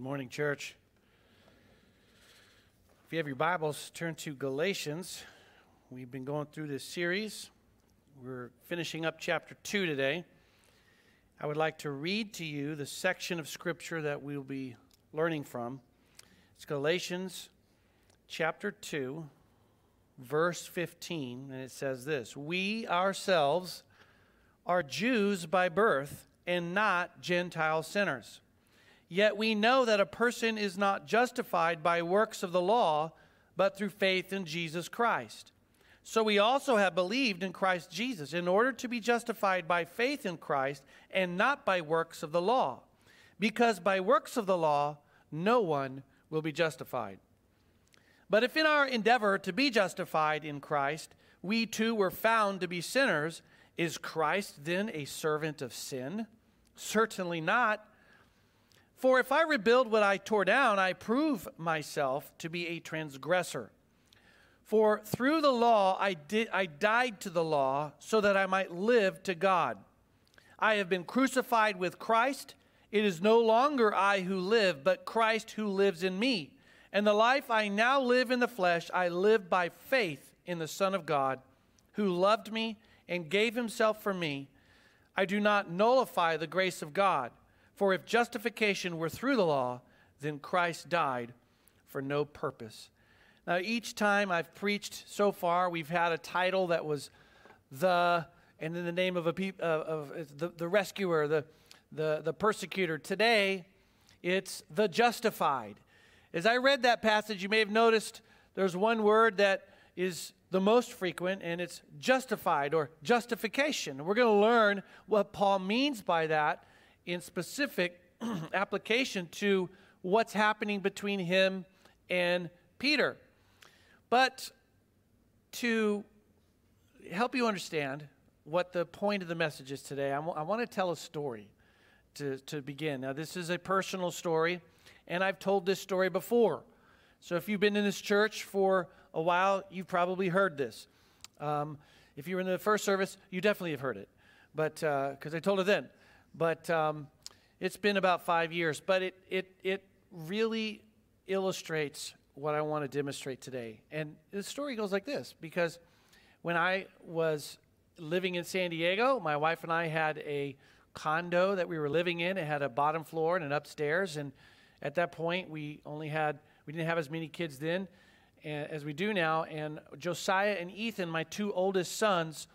Good morning, church. If you have your Bibles, turn to Galatians. We've been going through this series. We're finishing up chapter 2 today. I would like to read to you the section of Scripture that we'll be learning from. It's Galatians chapter 2, verse 15, and it says this: "We ourselves are Jews by birth and not Gentile sinners. Yet we know that a person is not justified by works of the law, but through faith in Jesus Christ. So we also have believed in Christ Jesus, in order to be justified by faith in Christ and not by works of the law. Because by works of the law, no one will be justified. But if in our endeavor to be justified in Christ, we too were found to be sinners, is Christ then a servant of sin? Certainly not. For if I rebuild what I tore down, I prove myself to be a transgressor. For through the law I died to the law, so that I might live to God. I have been crucified with Christ. It is no longer I who live, but Christ who lives in me. And the life I now live in the flesh, I live by faith in the Son of God, who loved me and gave himself for me. I do not nullify the grace of God. For if justification were through the law, then Christ died for no purpose." Now, each time I've preached so far, we've had a title that was the, and then the name of the rescuer, the persecutor. Today, it's the justified. As I read that passage, you may have noticed there's one word that is the most frequent, and it's justified or justification. We're going to learn what Paul means by that, in specific application to what's happening between him and Peter. But to help you understand what the point of the message is today, I want to tell a story to begin. Now, this is a personal story, and I've told this story before. So if you've been in this church for a while, you've probably heard this. If you were in the first service, you definitely have heard it, but because I told it then. But it's been about 5 years, but it really illustrates what I want to demonstrate today. And the story goes like this, because when I was living in San Diego, my wife and I had a condo that we were living in. It had a bottom floor and an upstairs, and at that point we didn't have as many kids then as we do now, and Josiah and Ethan, my two oldest sons,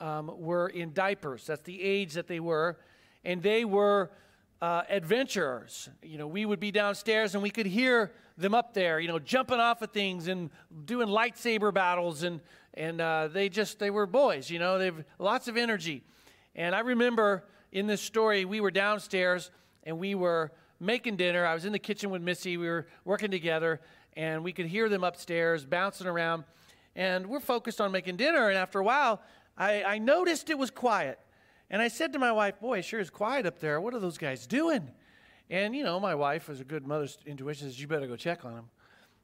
were in diapers. That's the age that they were. And they were adventurers. You know, we would be downstairs and we could hear them up there, you know, jumping off of things and doing lightsaber battles. And they were boys, you know, they've lots of energy. And I remember in this story, we were downstairs and we were making dinner. I was in the kitchen with Missy. We were working together and we could hear them upstairs bouncing around. And we're focused on making dinner. And after a while, I noticed it was quiet. And I said to my wife, "Boy, it sure is quiet up there. What are those guys doing?" And, you know, my wife was a good mother's intuition, says, "You better go check on them."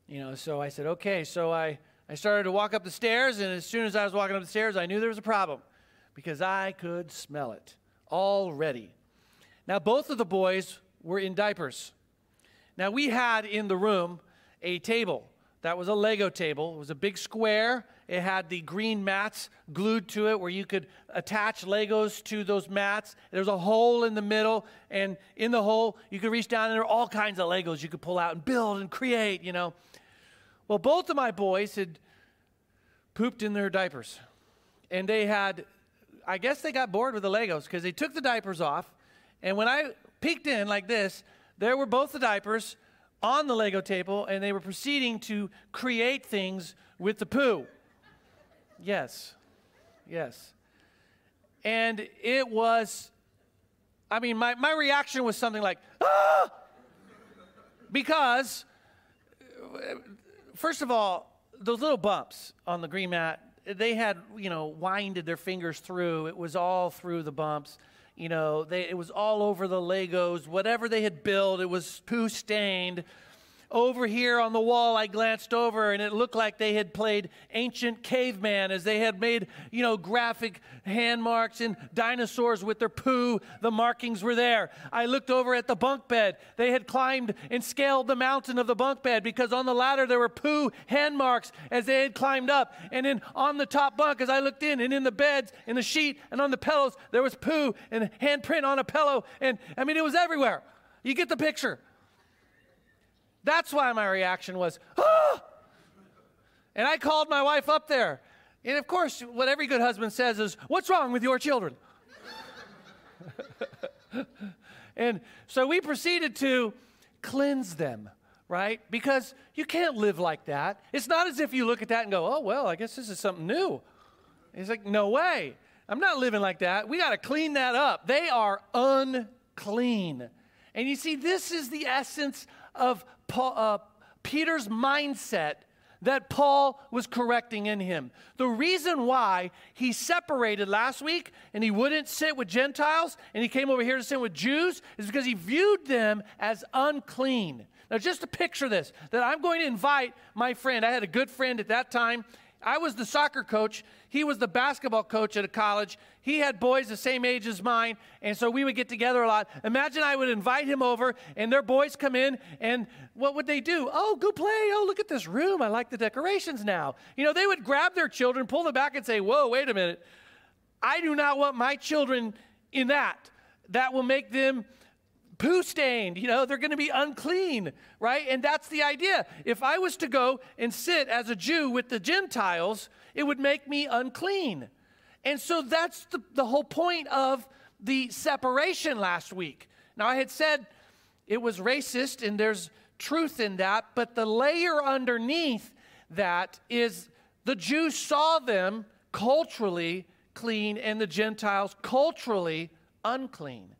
You know, so I said, okay. So I started to walk up the stairs, and as soon as I was walking up the stairs, I knew there was a problem because I could smell it already. Now, both of the boys were in diapers. Now, we had in the room a table that was a Lego table. It was a big square. It had the green mats glued to it where you could attach Legos to those mats. There was a hole in the middle, and in the hole, you could reach down, and there were all kinds of Legos you could pull out and build and create, you know. Well, both of my boys had pooped in their diapers, and I guess they got bored with the Legos because they took the diapers off, and when I peeked in like this, there were both the diapers on the Lego table, and they were proceeding to create things with the poo. Yes. And it was, I mean, my reaction was something like, ah! Because, first of all, those little bumps on the green mat, they had, you know, winded their fingers through. It was all through the bumps. You know, it was all over the Legos. Whatever they had built, it was poo-stained. Over here on the wall, I glanced over, and it looked like they had played ancient caveman as they had made, you know, graphic hand marks and dinosaurs with their poo. The markings were there. I looked over at the bunk bed. They had climbed and scaled the mountain of the bunk bed because on the ladder there were poo hand marks as they had climbed up. And then on the top bunk, as I looked in, and in the beds, in the sheet, and on the pillows, there was poo and handprint on a pillow. And I mean, it was everywhere. You get the picture. That's why my reaction was, ah! And I called my wife up there. And of course, what every good husband says is, what's wrong with your children? And so we proceeded to cleanse them, right? Because you can't live like that. It's not as if you look at that and go, oh, well, I guess this is something new. It's like, no way. I'm not living like that. We got to clean that up. They are unclean. And you see, this is the essence of Paul, Peter's mindset that Paul was correcting in him. The reason why he separated last week and he wouldn't sit with Gentiles and he came over here to sit with Jews is because he viewed them as unclean. Now just to picture this, that I'm going to invite my friend. I had a good friend at that time. I was the soccer coach. He was the basketball coach at a college. He had boys the same age as mine, and so we would get together a lot. Imagine I would invite him over, and their boys come in, and what would they do? Oh, go play. Oh, look at this room. I like the decorations now. You know, they would grab their children, pull them back, and say, whoa, wait a minute. I do not want my children in that. That will make them poo-stained, you know, they're going to be unclean, right? And that's the idea. If I was to go and sit as a Jew with the Gentiles, it would make me unclean. And so that's the whole point of the separation last week. Now, I had said it was racist, and there's truth in that, but the layer underneath that is the Jews saw them culturally clean and the Gentiles culturally unclean.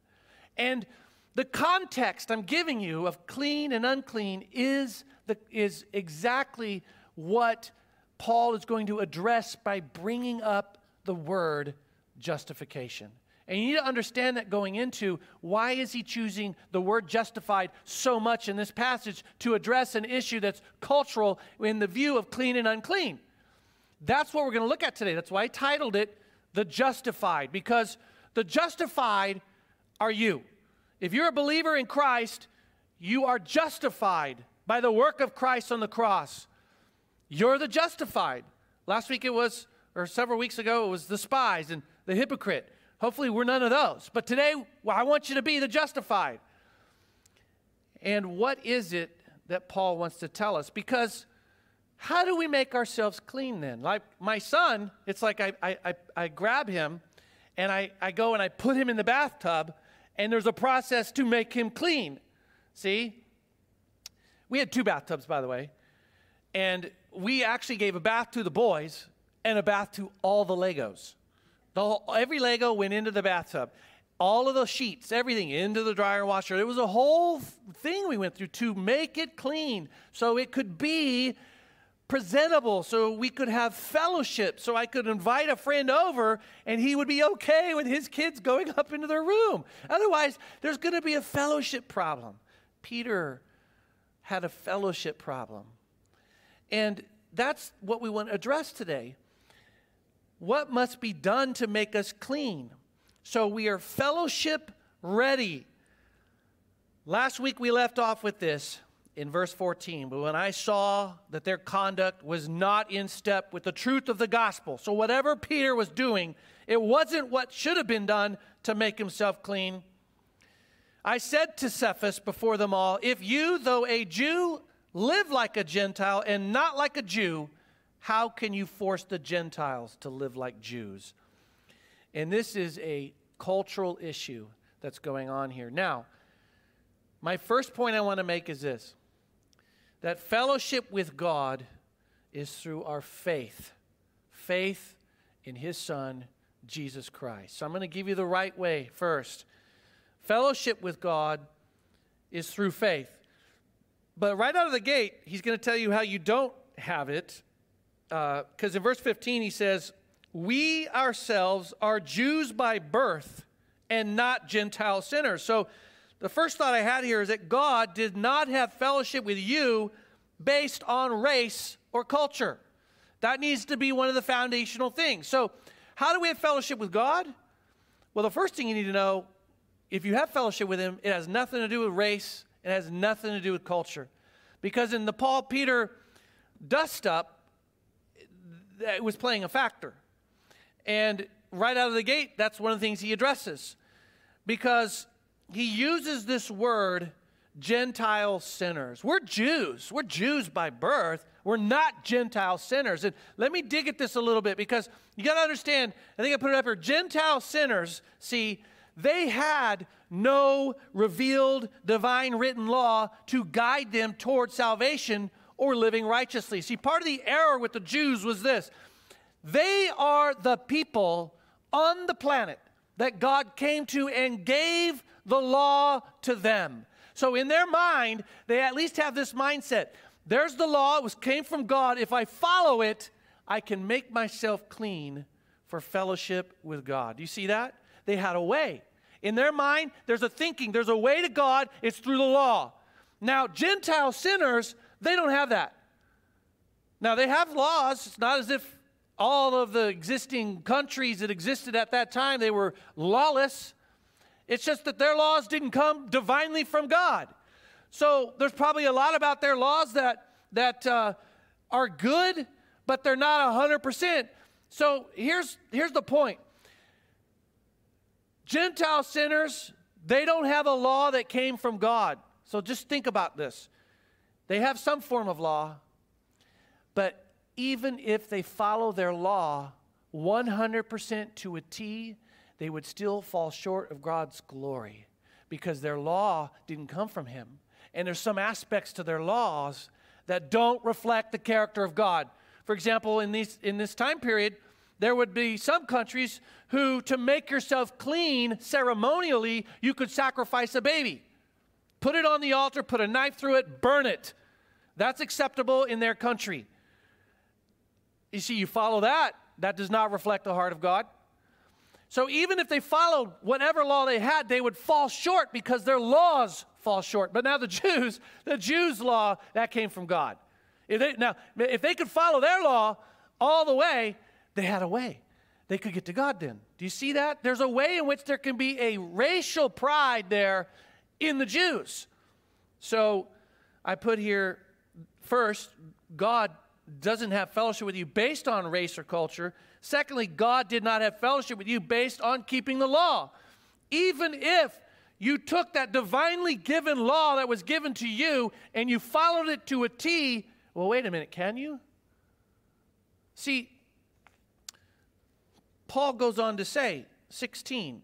And the context I'm giving you of clean and unclean is exactly what Paul is going to address by bringing up the word justification. And you need to understand that going into why is he choosing the word justified so much in this passage to address an issue that's cultural in the view of clean and unclean. That's what we're going to look at today. That's why I titled it The Justified, because the justified are you. If you're a believer in Christ, you are justified by the work of Christ on the cross. You're the justified. Last week it was, or several weeks ago, it was the spies and the hypocrite. Hopefully we're none of those. But today, I want you to be the justified. And what is it that Paul wants to tell us? Because how do we make ourselves clean then? Like my son, it's like I grab him, and I go and I put him in the bathtub, and there's a process to make him clean. See? We had two bathtubs, by the way. And we actually gave a bath to the boys and a bath to all the Legos. Every Lego went into the bathtub. All of the sheets, everything, into the dryer and washer. It was a whole thing we went through to make it clean so it could be presentable, so we could have fellowship, so I could invite a friend over and he would be okay with his kids going up into their room. Otherwise, there's going to be a fellowship problem. Peter had a fellowship problem. And that's what we want to address today. What must be done to make us clean? So we are fellowship ready. Last week we left off with this. In verse 14, but when I saw that their conduct was not in step with the truth of the gospel. So whatever Peter was doing, it wasn't what should have been done to make himself clean. I said to Cephas before them all, if you, though a Jew, live like a Gentile and not like a Jew, how can you force the Gentiles to live like Jews? And this is a cultural issue that's going on here. Now, my first point I want to make is this. That fellowship with God is through our faith. Faith in His Son, Jesus Christ. So I'm going to give you the right way first. Fellowship with God is through faith. But right out of the gate, he's going to tell you how you don't have it. Because in verse 15, he says, we ourselves are Jews by birth and not Gentile sinners. So The first thought I had here is that God did not have fellowship with you based on race or culture. That needs to be one of the foundational things. So how do we have fellowship with God? Well, the first thing you need to know, if you have fellowship with him, it has nothing to do with race. It has nothing to do with culture. Because in the Paul-Peter dust-up, it was playing a factor. And right out of the gate, that's one of the things he addresses. Because he uses this word, Gentile sinners. We're Jews. We're Jews by birth. We're not Gentile sinners. And let me dig at this a little bit, because you got to understand, I think I put it up here, Gentile sinners, see, they had no revealed divine written law to guide them toward salvation or living righteously. See, part of the error with the Jews was this. They are the people on the planet that God came to and gave the law to them. So in their mind, they at least have this mindset. There's the law. It came from God. If I follow it, I can make myself clean for fellowship with God. Do you see that? They had a way. In their mind, there's a thinking. There's a way to God. It's through the law. Now, Gentile sinners, they don't have that. Now, they have laws. It's not as if all of the existing countries that existed at that time, they were lawless. It's just that their laws didn't come divinely from God. So there's probably a lot about their laws that are good, but they're not 100%. So here's the point. Gentile sinners, they don't have a law that came from God. So just think about this. They have some form of law, but even if they follow their law 100% to a T, they would still fall short of God's glory, because their law didn't come from him. And there's some aspects to their laws that don't reflect the character of God. For example, in this time period, there would be some countries who, to make yourself clean ceremonially, you could sacrifice a baby. Put it on the altar, put a knife through it, burn it. That's acceptable in their country. You see, you follow that, that does not reflect the heart of God. So even if they followed whatever law they had, they would fall short because their laws fall short. But now the Jews' law, that came from God. If they could follow their law all the way, they had a way. They could get to God then. Do you see that? There's a way in which there can be a racial pride there in the Jews. So I put here, first, God doesn't have fellowship with you based on race or culture. Secondly, God did not have fellowship with you based on keeping the law. Even if you took that divinely given law that was given to you and you followed it to a T, well, wait a minute, can you? See, Paul goes on to say, 16,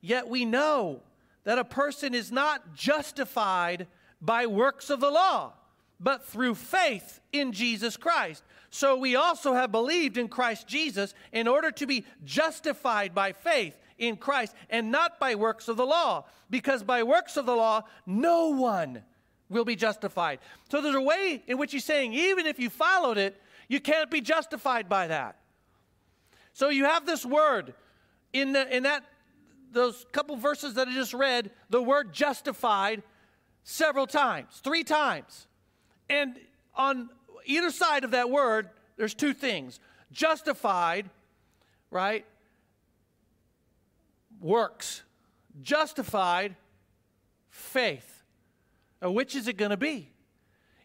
yet we know that a person is not justified by works of the law, but through faith in Jesus Christ. So we also have believed in Christ Jesus in order to be justified by faith in Christ and not by works of the law, because by works of the law, no one will be justified. So there's a way in which he's saying, even if you followed it, you can't be justified by that. So you have this word in those couple verses that I just read, the word justified several times, 3 times. And on either side of that word, there's 2 things. Justified, right? Works. Justified, faith. Now, which is it going to be?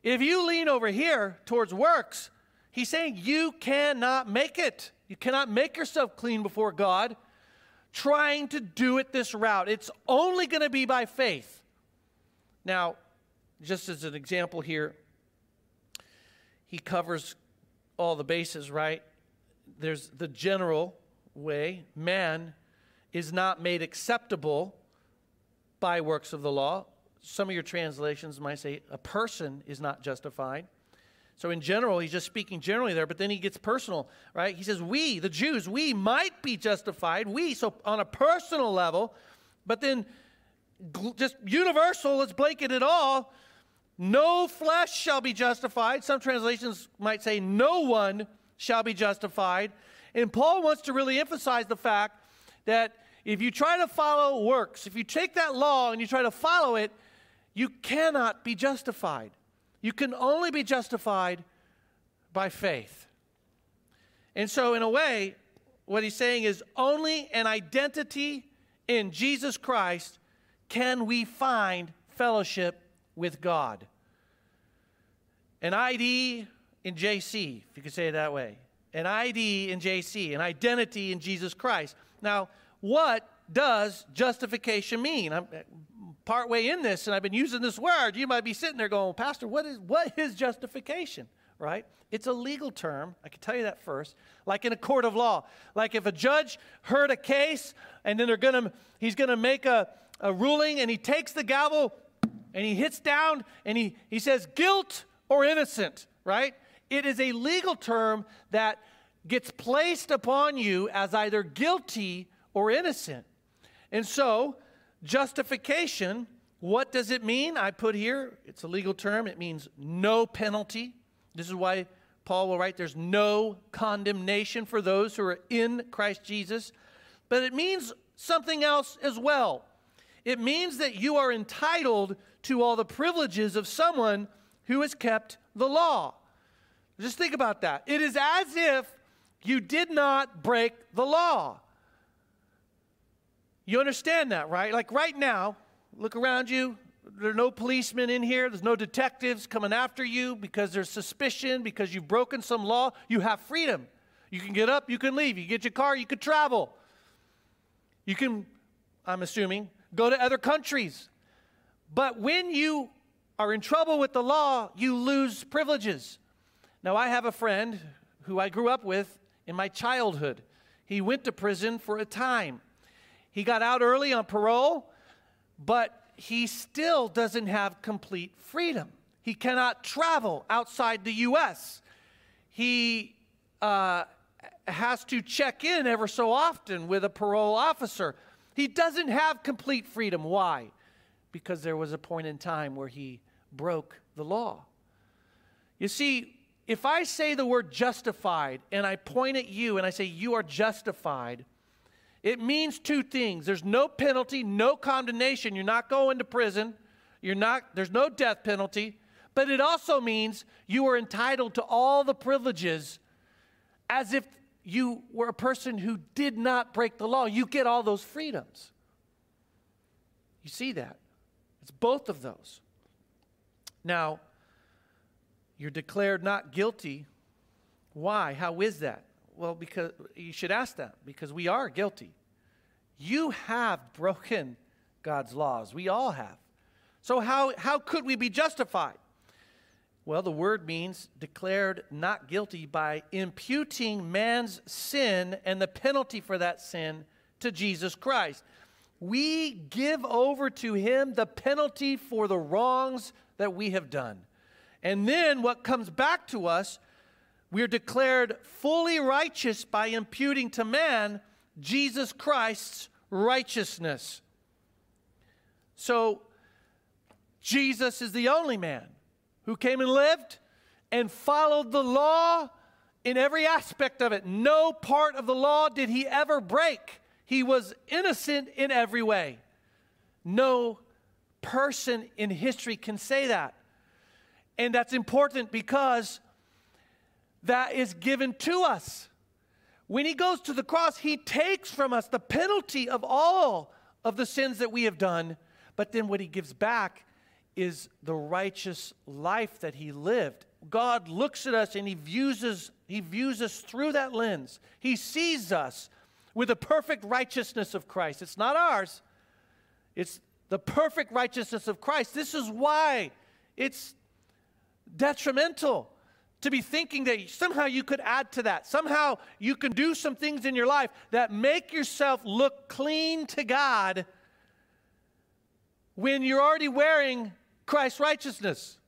If you lean over here towards works, he's saying you cannot make it. You cannot make yourself clean before God trying to do it this route. It's only going to be by faith. Now, just as an example here, he covers all the bases, right? There's the general way. Man is not made acceptable by works of the law. Some of your translations might say a person is not justified. So in general, he's just speaking generally there, but then he gets personal, right? He says, we, the Jews, we might be justified. We, so on a personal level, but then just universal, let's blanket it all. No flesh shall be justified. Some translations might say no one shall be justified. And Paul wants to really emphasize the fact that if you try to follow works, if you take that law and you try to follow it, you cannot be justified. You can only be justified by faith. And so in a way, what he's saying is only an identity in Jesus Christ can we find fellowship with God. An ID in JC, if you could say it that way. An ID in JC, an identity in Jesus Christ. Now, what does justification mean? I'm partway in this, and I've been using this word. You might be sitting there going, Pastor, what is justification? Right? It's a legal term. I can tell you that first. Like in a court of law. Like if a judge heard a case, and then he's going to make a ruling, and he takes the gavel, and he hits down, and he says, guilt or innocent, right? It is a legal term that gets placed upon you as either guilty or innocent. And so, justification, what does it mean? I put here, it's a legal term. It means no penalty. This is why Paul will write, there's no condemnation for those who are in Christ Jesus. But it means something else as well. It means that you are entitled to all the privileges of someone who has kept the law. Just think about that. It is as if you did not break the law. You understand that, right? Like right now, look around you. There are no policemen in here. There's no detectives coming after you because there's suspicion, because you've broken some law. You have freedom. You can get up. You can leave. You get your car. You could travel. You can, I'm assuming, go to other countries. But when you are in trouble with the law, you lose privileges. Now, I have a friend who I grew up with in my childhood. He went to prison for a time. He got out early on parole, but he still doesn't have complete freedom. He cannot travel outside the U.S. He has to check in ever so often with a parole officer. He doesn't have complete freedom. Why? Because there was a point in time where he broke the law. You see, if I say the word justified and I point at you and I say you are justified, it means two things. There's no penalty, no condemnation. You're not going to prison. There's no death penalty. But it also means you are entitled to all the privileges as if you were a person who did not break the law. You get all those freedoms. You see that? It's both of those. Now, you're declared not guilty. Why? How is that? Well, because you should ask that, because we are guilty. You have broken God's laws. We all have. So how could we be justified? Well, the word means declared not guilty by imputing man's sin and the penalty for that sin to Jesus Christ. We give over to him the penalty for the wrongs that we have done. And then what comes back to us, we're declared fully righteous by imputing to man Jesus Christ's righteousness. So Jesus is the only man who came and lived and followed the law in every aspect of it. No part of the law did he ever break. He was innocent in every way. No person in history can say that. And that's important because that is given to us. When he goes to the cross, he takes from us the penalty of all of the sins that we have done. But then what he gives back is the righteous life that he lived. God looks at us and he views us through that lens. He sees us with the perfect righteousness of Christ. It's not ours. It's the perfect righteousness of Christ. This is why it's detrimental to be thinking that somehow you could add to that. Somehow you can do some things in your life that make yourself look clean to God when you're already wearing Christ's righteousness.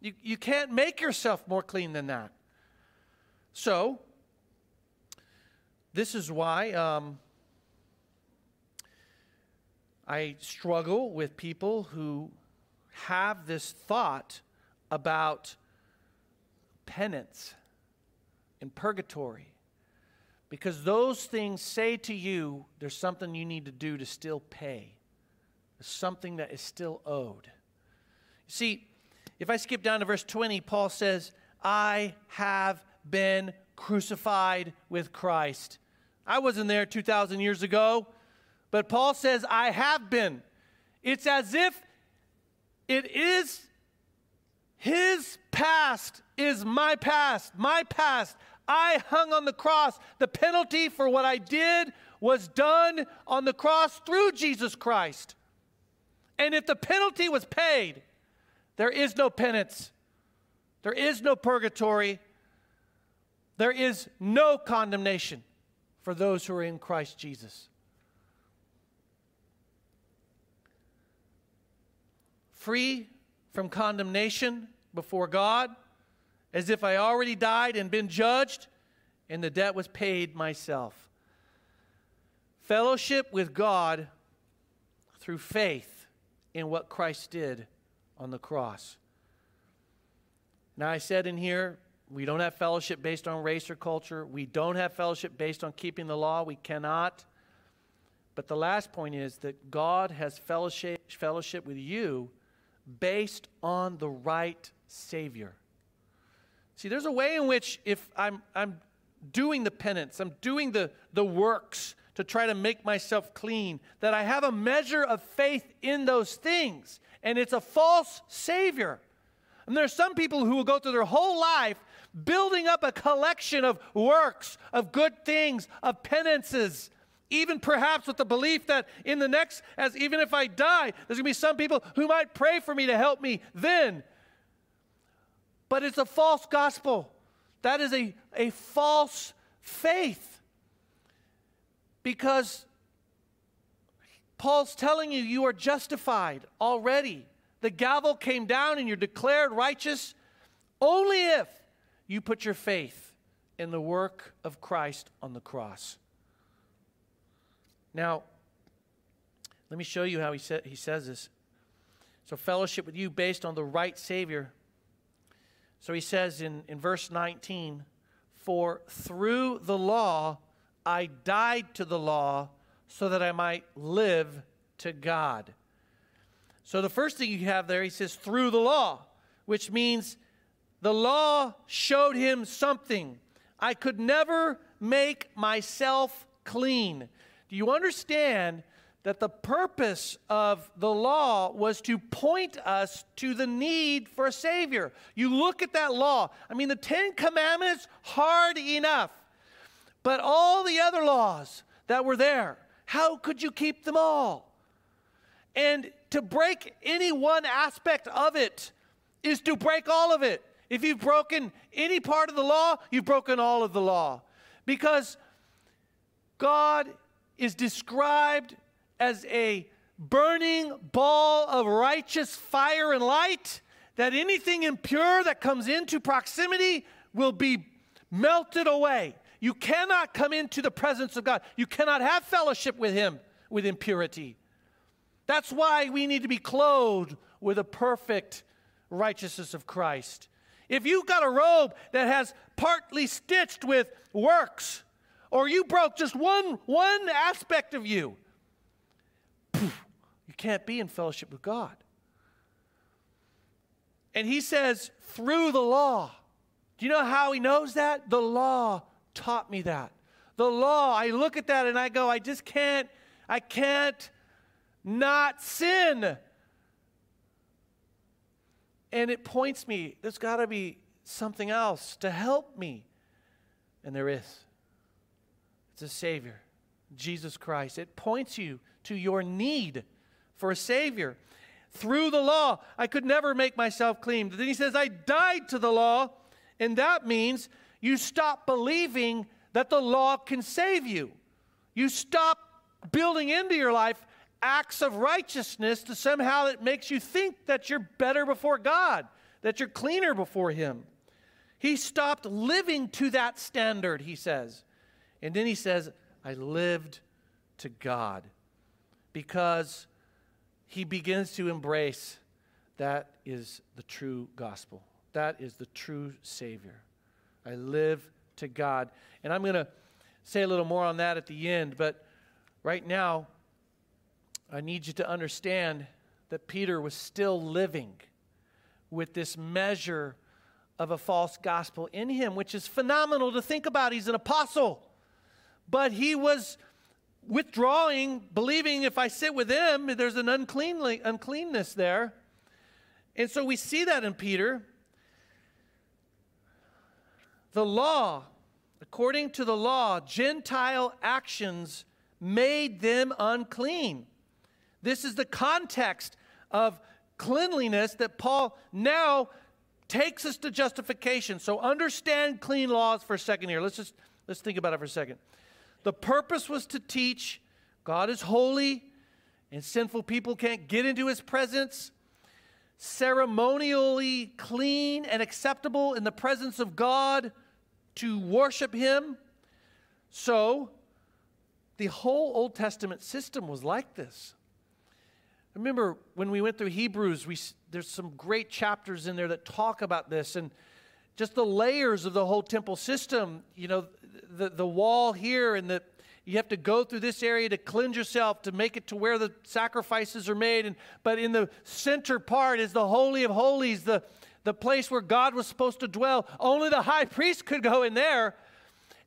You can't make yourself more clean than that. So, this is why I struggle with people who have this thought about penance and purgatory, Because those things say to you, there's something you need to do to still pay. There's something that is still owed. You see, if I skip down to verse 20, Paul says, I have been crucified with Christ. I wasn't there 2,000 years ago, but Paul says, I have been. It's as if it is his past is my past, my past. I hung on the cross. The penalty for what I did was done on the cross through Jesus Christ. And if the penalty was paid, there is no penance. There is no purgatory. There is no condemnation for those who are in Christ Jesus. Free from condemnation before God, as if I already died and been judged, and the debt was paid myself. Fellowship with God through faith in what Christ did on the cross. Now, I said in here, we don't have fellowship based on race or culture. We don't have fellowship based on keeping the law. We cannot. But the last point is that God has fellowship with you based on the right Savior. See, there's a way in which if I'm doing the penance, I'm doing the works to try to make myself clean, that I have a measure of faith in those things, and it's a false Savior. And there's some people who will go through their whole life building up a collection of works, of good things, of penances, even perhaps with the belief that in the next, as even if I die, there's going to be some people who might pray for me to help me then. But it's a false gospel. That is a false faith. Because Paul's telling you, you are justified already. The gavel came down and you're declared righteous only if you put your faith in the work of Christ on the cross. Now, let me show you how he says this. So fellowship with you based on the right Savior. So he says in verse 19, for through the law I died to the law so that I might live to God. So the first thing you have there, he says, through the law, which means the law showed him something. I could never make myself clean. Do you understand that the purpose of the law was to point us to the need for a Savior? You look at that law. I mean, the 10 Commandments, hard enough. But all the other laws that were there, how could you keep them all? And to break any one aspect of it is to break all of it. If you've broken any part of the law, you've broken all of the law. Because God is described as a burning ball of righteous fire and light, that anything impure that comes into proximity will be melted away. You cannot come into the presence of God. You cannot have fellowship with Him with impurity. That's why we need to be clothed with a perfect righteousness of Christ. If you've got a robe that has partly stitched with works, or you broke just one aspect of you, you can't be in fellowship with God. And he says, through the law. Do you know how he knows that? The law taught me that. The law, I look at that and I go, I can't not sin. And it points me, there's got to be something else to help me. And there is. It's a Savior, Jesus Christ. It points you to your need for a Savior. Through the law, I could never make myself clean. But then he says, I died to the law, and that means you stop believing that the law can save you. You stop building into your life acts of righteousness to somehow it makes you think that you're better before God, that you're cleaner before Him. He stopped living to that standard, he says. And then he says, I lived to God. Because he begins to embrace that is the true gospel. That is the true Savior. I live to God. And I'm going to say a little more on that at the end, but right now, I need you to understand that Peter was still living with this measure of a false gospel in him, which is phenomenal to think about. He's an apostle, but he was withdrawing, believing if I sit with him, there's an uncleanness there. And so we see that in Peter. The law, according to the law, Gentile actions made them unclean. This is the context of cleanliness that Paul now takes us to justification. So understand clean laws for a second here. Let's think about it for a second. The purpose was to teach God is holy and sinful people can't get into his presence. Ceremonially clean and acceptable in the presence of God to worship him. So the whole Old Testament system was like this. Remember when we went through Hebrews, there's some great chapters in there that talk about this and just the layers of the whole temple system. You know, the wall here, and you have to go through this area to cleanse yourself, to make it to where the sacrifices are made. But in the center part is the Holy of Holies, the place where God was supposed to dwell. Only the high priest could go in there.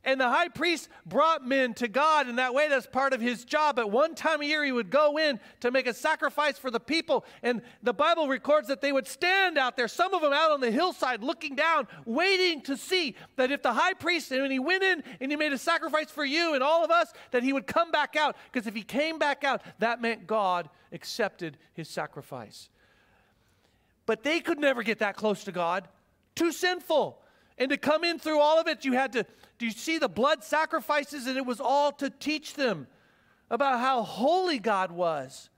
And the high priest brought men to God in that way. That's part of his job. At one time a year, he would go in to make a sacrifice for the people. And the Bible records that they would stand out there, some of them out on the hillside, looking down, waiting to see that if the high priest, and when he went in and he made a sacrifice for you and all of us, that he would come back out. Because if he came back out, that meant God accepted his sacrifice. But they could never get that close to God. Too sinful. And to come in through all of it, you had to, do you see the blood sacrifices? And it was all to teach them about how holy God was.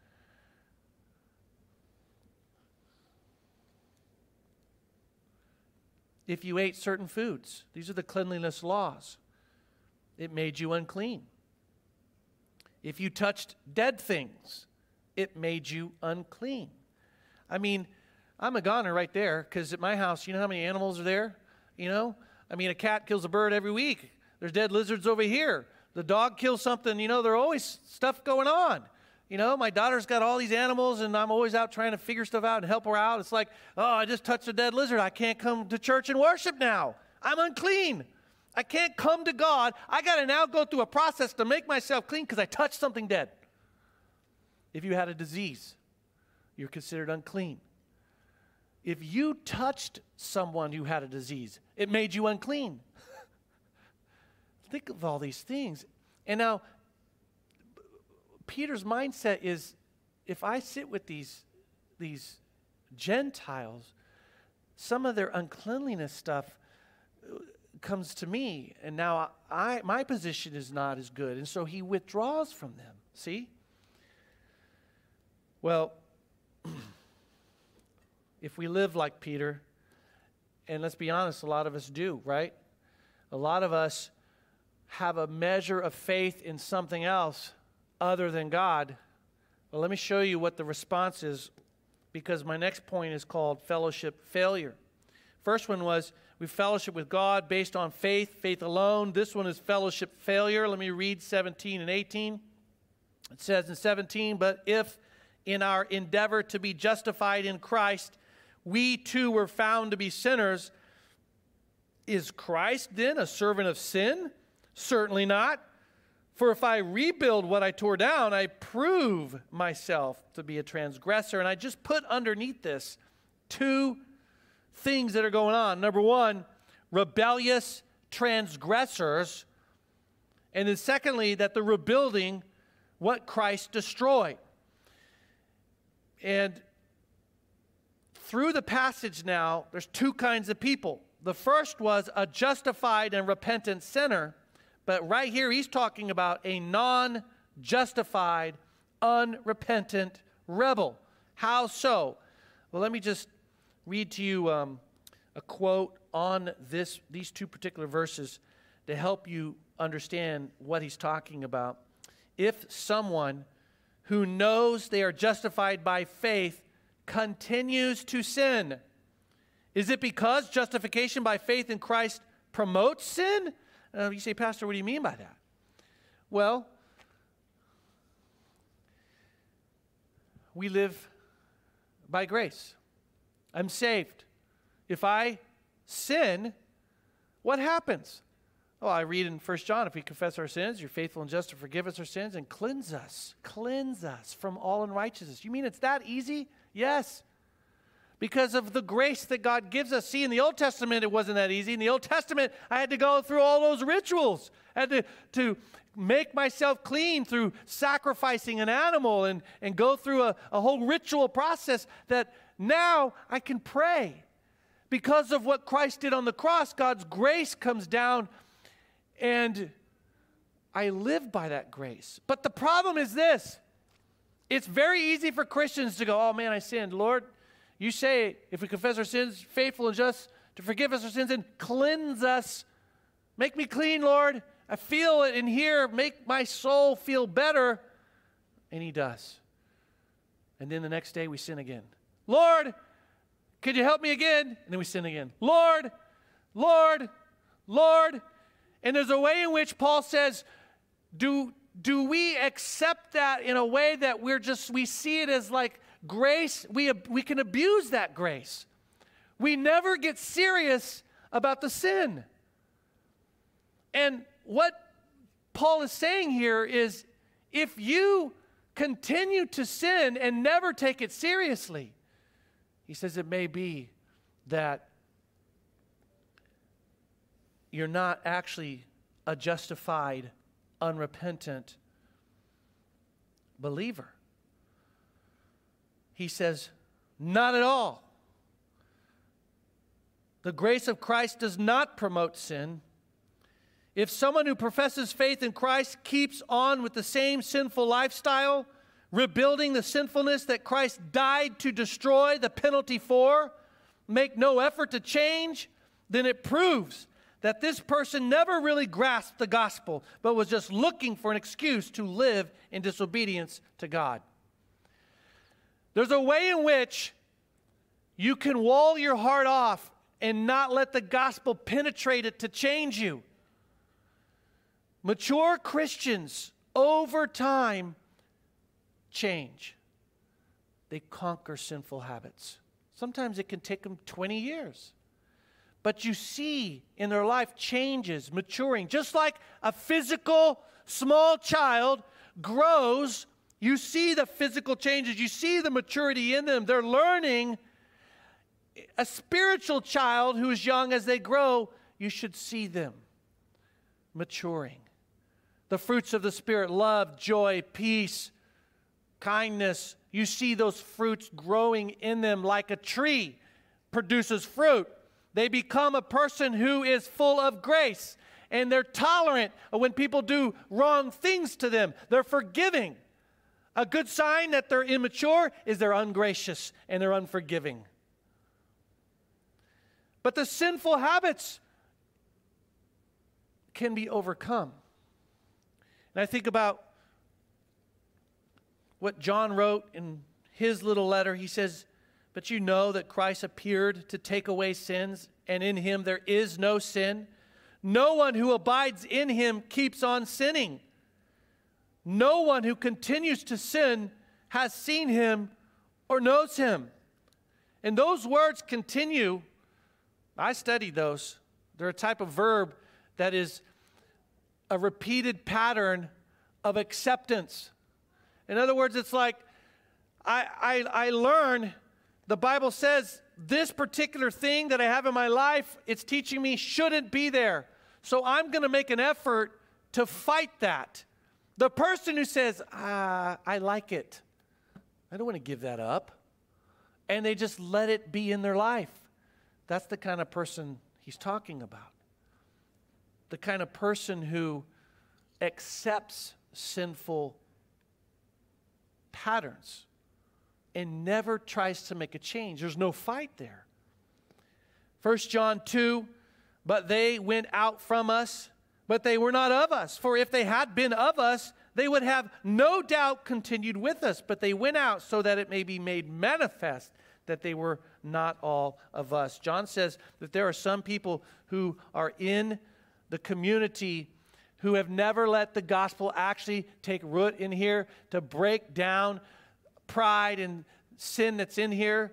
If you ate certain foods, these are the cleanliness laws. It made you unclean. If you touched dead things, it made you unclean. I mean, I'm a goner right there, because at my house, you know how many animals are there? You know, I mean, a cat kills a bird every week. There's dead lizards over here. The dog kills something. You know, there's always stuff going on. You know, my daughter's got all these animals, and I'm always out trying to figure stuff out and help her out. It's like, oh, I just touched a dead lizard. I can't come to church and worship now. I'm unclean. I can't come to God. I got to now go through a process to make myself clean because I touched something dead. If you had a disease, you're considered unclean. If you touched someone who had a disease, it made you unclean. Think of all these things. And now, Peter's mindset is, if I sit with these Gentiles, some of their uncleanliness stuff comes to me, and now my position is not as good. And so he withdraws from them. See? Well, if we live like Peter, and let's be honest, a lot of us do, right? A lot of us have a measure of faith in something else other than God. Well, let me show you what the response is, because my next point is called fellowship failure. First one was we fellowship with God based on faith, faith alone. This one is fellowship failure. Let me read 17 and 18. It says in 17, but if in our endeavor to be justified in Christ, we too were found to be sinners. Is Christ then a servant of sin? Certainly not. For if I rebuild what I tore down, I prove myself to be a transgressor. And I just put underneath this two things that are going on. Number one, rebellious transgressors. And then secondly, that they're rebuilding what Christ destroyed. And through the passage now, there's two kinds of people. The first was a justified and repentant sinner, but right here he's talking about a non-justified, unrepentant rebel. How so? Well, let me just read to you a quote on these two particular verses to help you understand what he's talking about. If someone who knows they are justified by faith continues to sin, is it because justification by faith in Christ promotes sin? You say, Pastor, what do you mean by that? Well, we live by grace. I'm saved. If I sin, what happens? Oh, I read in 1 John, if we confess our sins, you're faithful and just to forgive us our sins and cleanse us from all unrighteousness. You mean it's that easy? Yes. Because of the grace that God gives us. See, in the Old Testament, it wasn't that easy. In the Old Testament, I had to go through all those rituals. I had to make myself clean through sacrificing an animal and go through a whole ritual process that now I can pray. Because of what Christ did on the cross, God's grace comes down and I live by that grace. But the problem is this. It's very easy for Christians to go, oh man, I sinned. Lord, you say, if we confess our sins, faithful and just to forgive us our sins and cleanse us. Make me clean, Lord. I feel it in here. Make my soul feel better. And he does. And then the next day we sin again. Lord, could you help me again? And then we sin again. Lord, Lord, Lord. And there's a way in which Paul says, do we accept that in a way that we're just, we see it as like grace? We can abuse that grace. We never get serious about the sin. And what Paul is saying here is, if you continue to sin and never take it seriously, he says it may be that you're not actually a justified, unrepentant believer. He says, not at all. The grace of Christ does not promote sin. If someone who professes faith in Christ keeps on with the same sinful lifestyle, rebuilding the sinfulness that Christ died to destroy the penalty for, make no effort to change, then it proves that this person never really grasped the gospel, but was just looking for an excuse to live in disobedience to God. There's a way in which you can wall your heart off and not let the gospel penetrate it to change you. Mature Christians, over time, change. They conquer sinful habits. Sometimes it can take them 20 years. But you see in their life changes, maturing. Just like a physical small child grows, you see the physical changes. You see the maturity in them. They're learning. A spiritual child who is young, as they grow, you should see them maturing. The fruits of the Spirit, love, joy, peace, kindness. You see those fruits growing in them like a tree produces fruit. They become a person who is full of grace, and they're tolerant when people do wrong things to them. They're forgiving. A good sign that they're immature is they're ungracious and they're unforgiving. But the sinful habits can be overcome. And I think about what John wrote in his little letter. He says, but you know that Christ appeared to take away sins, and in him there is no sin. No one who abides in him keeps on sinning. No one who continues to sin has seen him or knows him. And those words continue. I studied those. They're a type of verb that is a repeated pattern of acceptance. In other words, it's like I learn, the Bible says this particular thing that I have in my life, it's teaching me shouldn't be there. So I'm going to make an effort to fight that. The person who says, I like it, I don't want to give that up, and they just let it be in their life, that's the kind of person he's talking about. The kind of person who accepts sinful patterns and never tries to make a change. There's no fight there. 1 John 2, but they went out from us, but they were not of us. For if they had been of us, they would have no doubt continued with us. But they went out so that it may be made manifest that they were not all of us. John says that there are some people who are in the community who have never let the gospel actually take root in here, to break down pride and sin that's in here.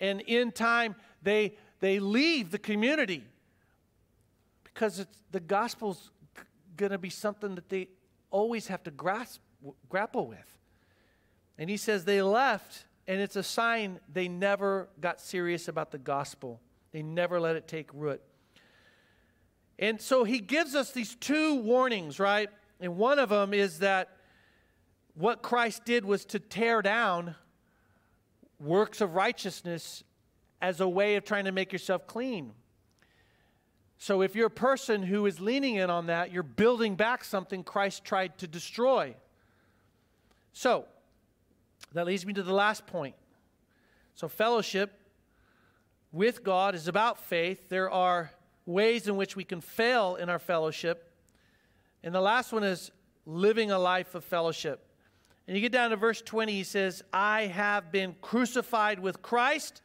And in time, they leave the community because it's, the gospel's going to be something that they always have to grapple with. And he says they left, and it's a sign they never got serious about the gospel. They never let it take root. And so he gives us these two warnings, right? And one of them is that what Christ did was to tear down works of righteousness as a way of trying to make yourself clean. So if you're a person who is leaning in on that, you're building back something Christ tried to destroy. So that leads me to the last point. So fellowship with God is about faith. There are ways in which we can fail in our fellowship. And the last one is living a life of fellowship. And you get down to verse 20, he says, I have been crucified with Christ.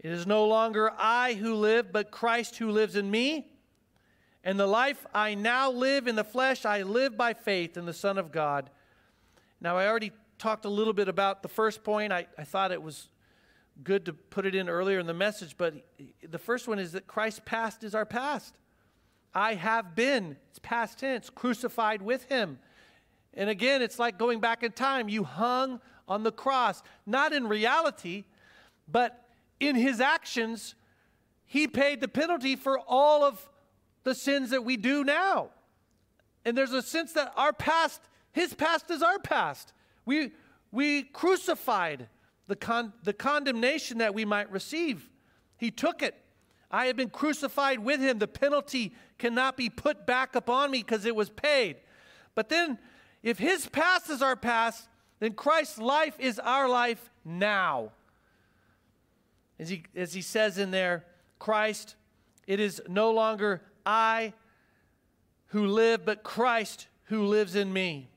It is no longer I who live, but Christ who lives in me. And the life I now live in the flesh, I live by faith in the Son of God. Now, I already talked a little bit about the first point. I thought it was good to put it in earlier in the message, but the first one is that Christ's past is our past. I have been, it's past tense, crucified with him. And again, it's like going back in time. You hung on the cross, not in reality, but in his actions, he paid the penalty for all of the sins that we do now. And there's a sense that our past, his past is our past. We crucified the condemnation that we might receive. He took it. I have been crucified with him. The penalty cannot be put back upon me because it was paid. But then, if his past is our past, then Christ's life is our life now. As he says in there, Christ, it is no longer I who live, but Christ who lives in me.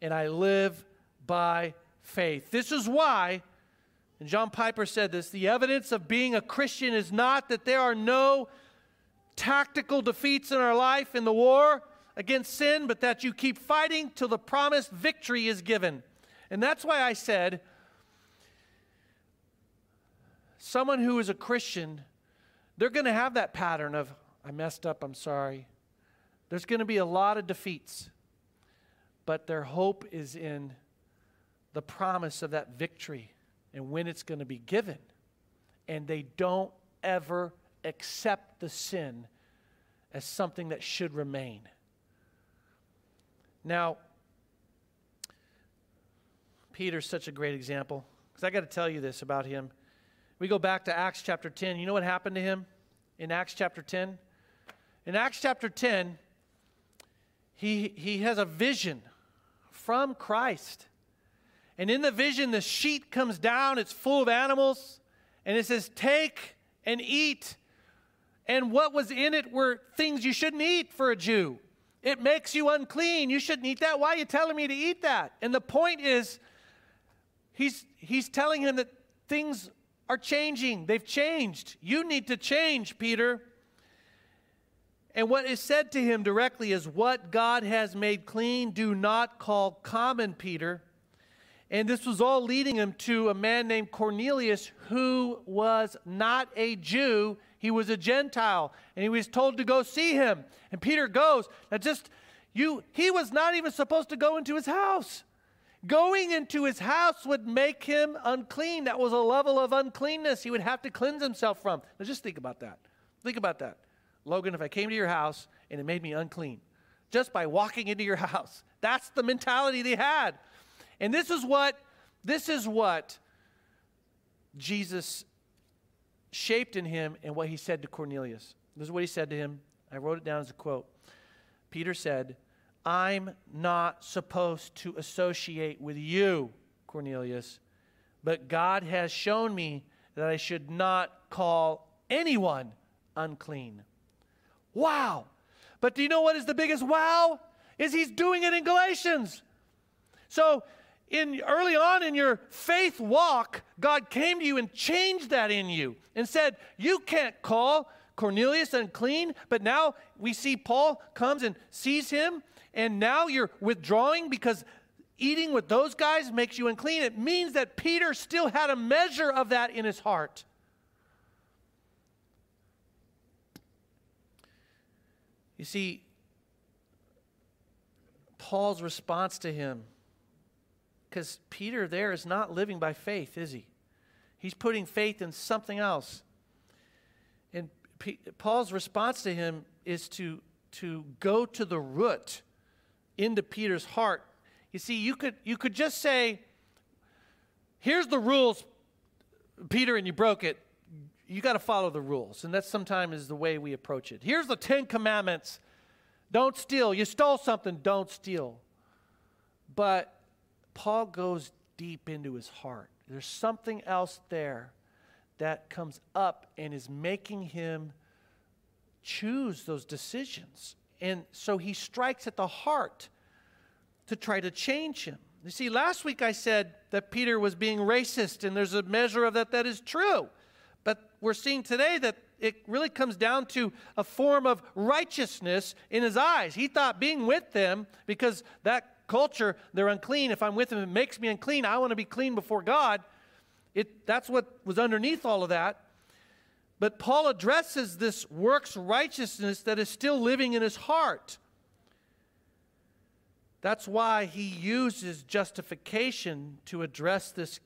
And I live by faith. This is why, and John Piper said this, the evidence of being a Christian is not that there are no tactical defeats in our life in the war against sin, but that you keep fighting till the promised victory is given. And that's why I said, someone who is a Christian, they're going to have that pattern of, I messed up, I'm sorry. There's going to be a lot of defeats, but their hope is in the promise of that victory and when it's going to be given. And they don't ever accept the sin as something that should remain. Now, Peter's such a great example, because I got to tell you this about him. We go back to Acts chapter 10. You know what happened to him in Acts chapter 10? In Acts chapter 10, he has a vision from Christ. And in the vision, the sheet comes down. It's full of animals. And it says, take and eat. And what was in it were things you shouldn't eat for a Jew. It makes you unclean. You shouldn't eat that. Why are you telling me to eat that? And the point is, he's telling him that things are changing. They've changed. You need to change, Peter. And what is said to him directly is, what God has made clean, do not call common, Peter. And this was all leading him to a man named Cornelius, who was not a Jew. He was a Gentile. And he was told to go see him. And Peter goes. Now he was not even supposed to go into his house. Going into his house would make him unclean. That was a level of uncleanness he would have to cleanse himself from. Now just think about that. Think about that. Logan, if I came to your house and it made me unclean, just by walking into your house, that's the mentality they had. And this is what Jesus shaped in him and what he said to Cornelius. This is what he said to him. I wrote it down as a quote. Peter said, I'm not supposed to associate with you, Cornelius, but God has shown me that I should not call anyone unclean. Wow! But do you know what is the biggest wow? Is he's doing it in Galatians. So early on in your faith walk, God came to you and changed that in you and said, you can't call Cornelius unclean, but now we see Paul comes and sees him, and now you're withdrawing because eating with those guys makes you unclean. It means that Peter still had a measure of that in his heart. You see, Paul's response to him, because Peter there is not living by faith, is he? He's putting faith in something else. And Paul's response to him is to go to the root into Peter's heart. You see, you could just say, here's the rules, Peter, and you broke it. You got to follow the rules, and that sometimes is the way we approach it. Here's the 10 commandments. Don't steal. You stole something, don't steal. But Paul goes deep into his heart. There's something else there that comes up and is making him choose those decisions. And so he strikes at the heart to try to change him. You see, last week I said that Peter was being racist, and there's a measure of that that is true. But we're seeing today that it really comes down to a form of righteousness in his eyes. He thought being with them, because that culture, they're unclean. If I'm with them, it makes me unclean. I want to be clean before God. That's what was underneath all of that. But Paul addresses this works righteousness that is still living in his heart. That's why he uses justification to address this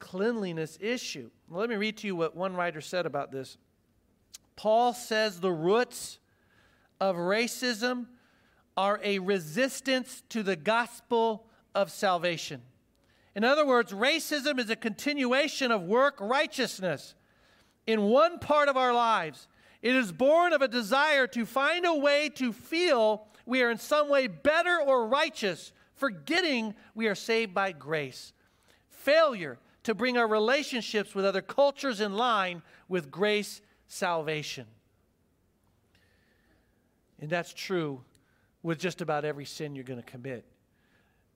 cleanliness issue. Well, let me read to you what one writer said about this. Paul says the roots of racism are a resistance to the gospel of salvation. In other words, racism is a continuation of work righteousness in one part of our lives. It is born of a desire to find a way to feel we are in some way better or righteous, forgetting we are saved by grace. Failure to bring our relationships with other cultures in line with grace salvation. And that's true with just about every sin you're going to commit.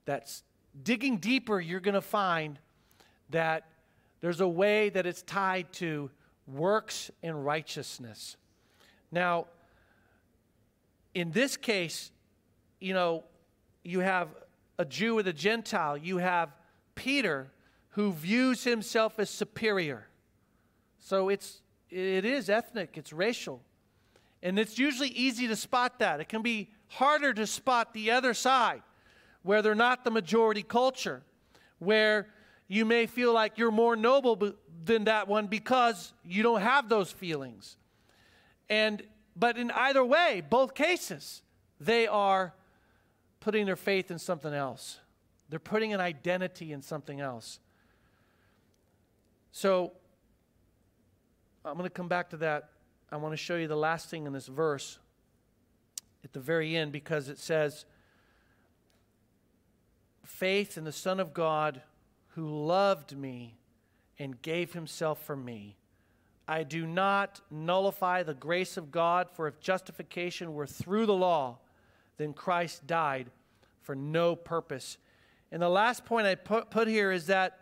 That's digging deeper, you're going to find that there's a way that it's tied to works and righteousness. Now, in this case, you know, you have a Jew with a Gentile. You have Peter, who views himself as superior. So it is ethnic, it's racial. And it's usually easy to spot that. It can be harder to spot the other side, where they're not the majority culture, where you may feel like you're more noble than that one because you don't have those feelings. But in either way, both cases, they are putting their faith in something else. They're putting an identity in something else. So I'm going to come back to that. I want to show you the last thing in this verse at the very end, because it says, faith in the Son of God who loved me and gave himself for me. I do not nullify the grace of God, for if justification were through the law, then Christ died for no purpose. And the last point I put here is that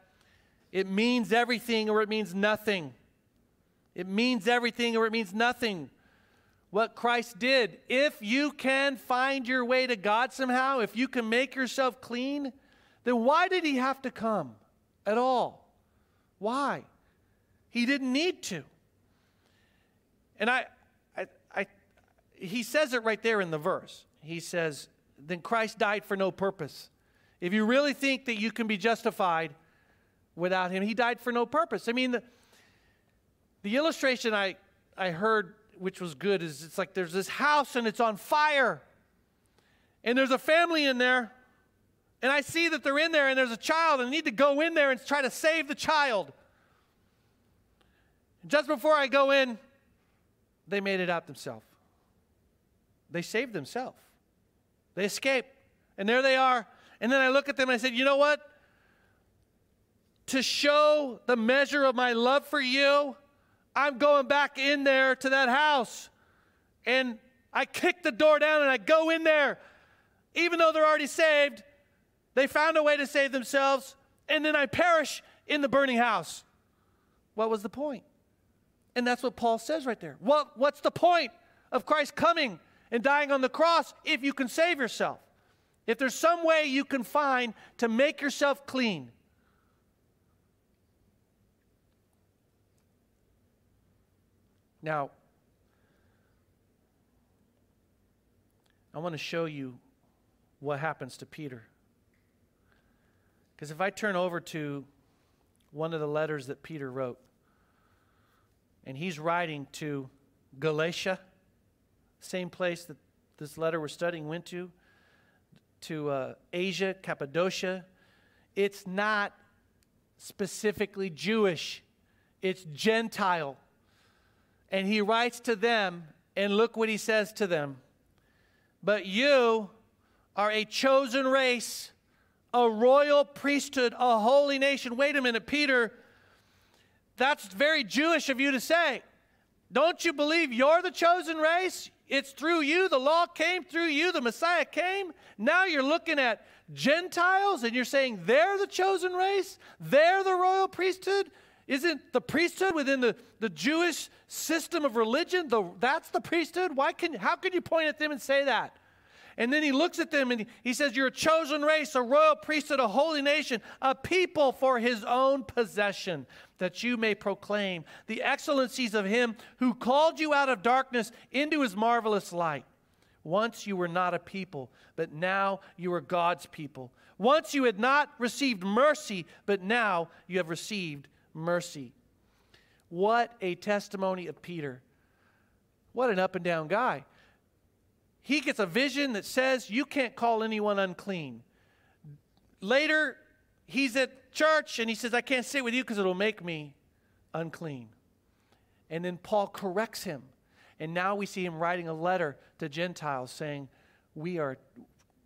it means everything or it means nothing. It means everything or it means nothing. What Christ did, if you can find your way to God somehow, if you can make yourself clean, then why did he have to come at all? Why? He didn't need to. And he says it right there in the verse. He says, then Christ died for no purpose. If you really think that you can be justified without him, he died for no purpose. I mean, the illustration I heard, which was good, is it's like there's this house and it's on fire. And there's a family in there. And I see that they're in there and there's a child, and I need to go in there and try to save the child. Just before I go in, they made it out themselves. They saved themselves. They escaped. And there they are. And then I look at them and I said, you know what? To show the measure of my love for you, I'm going back in there to that house. And I kick the door down and I go in there. Even though they're already saved, they found a way to save themselves. And then I perish in the burning house. What was the point? And that's what Paul says right there. Well, what's the point of Christ coming and dying on the cross if you can save yourself? If there's some way you can find to make yourself clean. Now, I want to show you what happens to Peter. Because if I turn over to one of the letters that Peter wrote, and he's writing to Galatia, same place that this letter we're studying went to Asia, Cappadocia. It's not specifically Jewish. It's Gentile. And he writes to them, and look what he says to them. But you are a chosen race, a royal priesthood, a holy nation. Wait a minute, Peter, that's very Jewish of you to say. Don't you believe you're the chosen race? It's through you. The law came through you. The Messiah came. Now you're looking at Gentiles and you're saying they're the chosen race. They're the royal priesthood. Isn't the priesthood within the Jewish system of religion? That's the priesthood. How can you point at them and say that? And then he looks at them and he says, you're a chosen race, a royal priesthood, a holy nation, a people for his own possession, that you may proclaim the excellencies of him who called you out of darkness into his marvelous light. Once you were not a people, but now you are God's people. Once you had not received mercy, but now you have received mercy. What a testimony of Peter. What an up and down guy. He gets a vision that says you can't call anyone unclean. Later, he's at church and he says, I can't sit with you because it'll make me unclean. And then Paul corrects him. And now we see him writing a letter to Gentiles saying, we are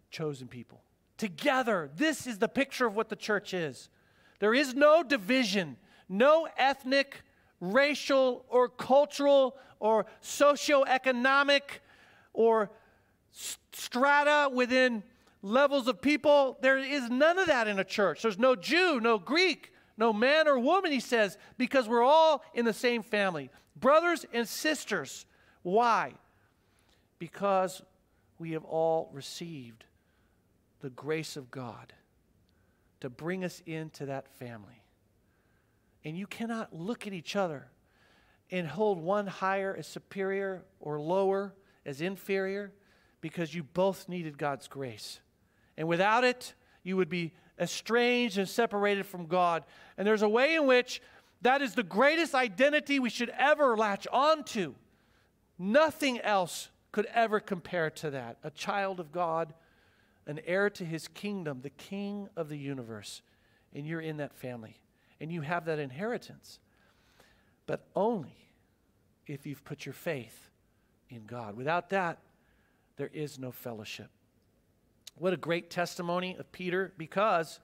chosen people. Together, this is the picture of what the church is. There is no division, no ethnic, racial, or cultural, or socioeconomic, or strata within levels of people. There is none of that in a church. There's no Jew, no Greek, no man or woman, he says, because we're all in the same family. Brothers and sisters. Why? Because we have all received the grace of God to bring us into that family. And you cannot look at each other and hold one higher as superior or lower as inferior, because you both needed God's grace. And without it, you would be estranged and separated from God. And there's a way in which that is the greatest identity we should ever latch onto. Nothing else could ever compare to that. A child of God, an heir to his kingdom, the king of the universe. And you're in that family. And you have that inheritance. But only if you've put your faith in God. Without that, there is no fellowship. What a great testimony of Peter, because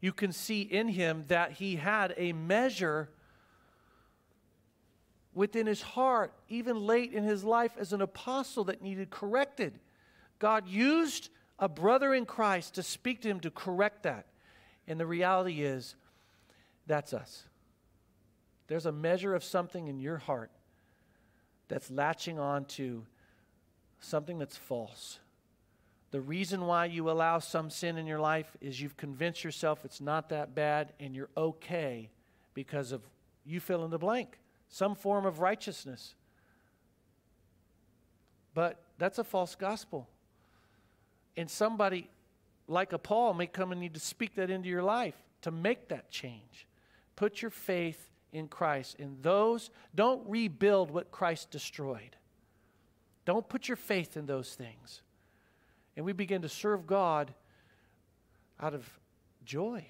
you can see in him that he had a measure within his heart, even late in his life as an apostle, that needed corrected. God used a brother in Christ to speak to him to correct that. And the reality is, that's us. There's a measure of something in your heart that's latching on to something that's false. The reason why you allow some sin in your life is you've convinced yourself it's not that bad and you're okay because of, you fill in the blank, some form of righteousness. But that's a false gospel. And somebody like a Paul may come and need to speak that into your life to make that change. Put your faith in Christ. And those, don't rebuild what Christ destroyed. Don't put your faith in those things. And we begin to serve God out of joy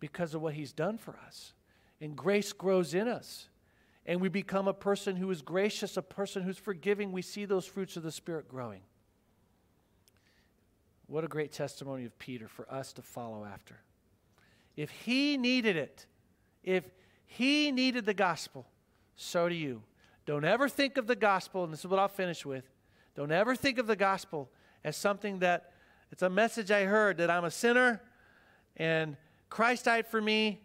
because of what he's done for us. And grace grows in us. And we become a person who is gracious, a person who's forgiving. We see those fruits of the Spirit growing. What a great testimony of Peter for us to follow after. If he needed it, if he needed the gospel, so do you. Don't ever think of the gospel, and this is what I'll finish with. Don't ever think of the gospel as something that, it's a message I heard that I'm a sinner and Christ died for me.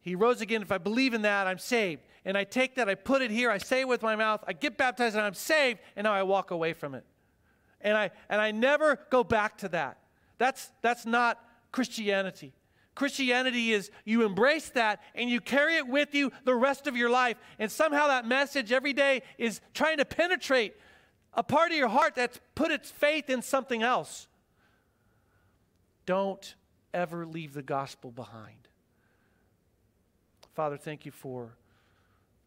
He rose again. If I believe in that, I'm saved. and I take that, I put it here, I say it with my mouth, I get baptized, and I'm saved, and now I walk away from it. And I never go back to that. That's not Christianity. Christianity is you embrace that and you carry it with you the rest of your life. And somehow that message every day is trying to penetrate a part of your heart that's put its faith in something else. Don't ever leave the gospel behind. Father, thank you for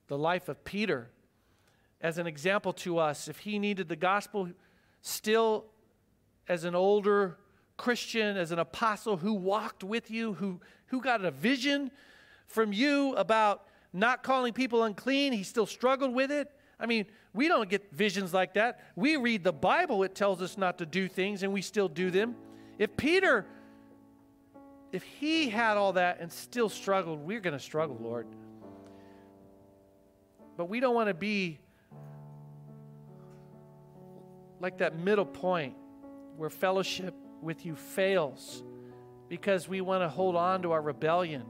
the life of Peter as an example to us. If he needed the gospel still as an older Christian, as an apostle who walked with you, who got a vision from you about not calling people unclean, he still struggled with it. I mean, we don't get visions like that. We read the Bible. It tells us not to do things, and we still do them. If Peter, if he had all that and still struggled, we're going to struggle, Lord. But we don't want to be like that middle point where fellowship with you fails because we want to hold on to our rebellion.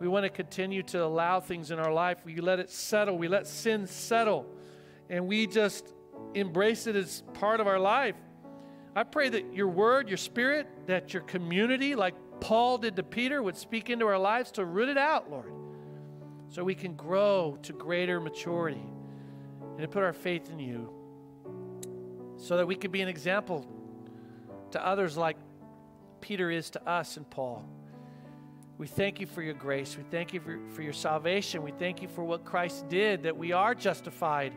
We want to continue to allow things in our life. We let it settle. We let sin settle. And we just embrace it as part of our life. I pray that your word, your spirit, that your community, like Paul did to Peter, would speak into our lives to root it out, Lord, so we can grow to greater maturity and to put our faith in you so that we can be an example to others like Peter is to us and Paul. We thank you for your grace. We thank you for your salvation. We thank you for what Christ did, that we are justified,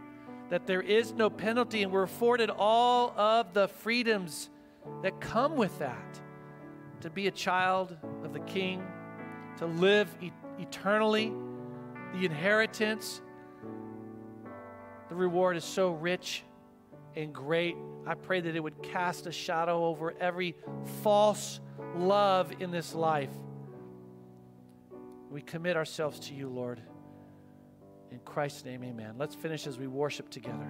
that there is no penalty, and we're afforded all of the freedoms that come with that, to be a child of the King, to live eternally, the inheritance. The reward is so rich and great. I pray that it would cast a shadow over every false love in this life. We commit ourselves to you, Lord. In Christ's name, amen. Let's finish as we worship together.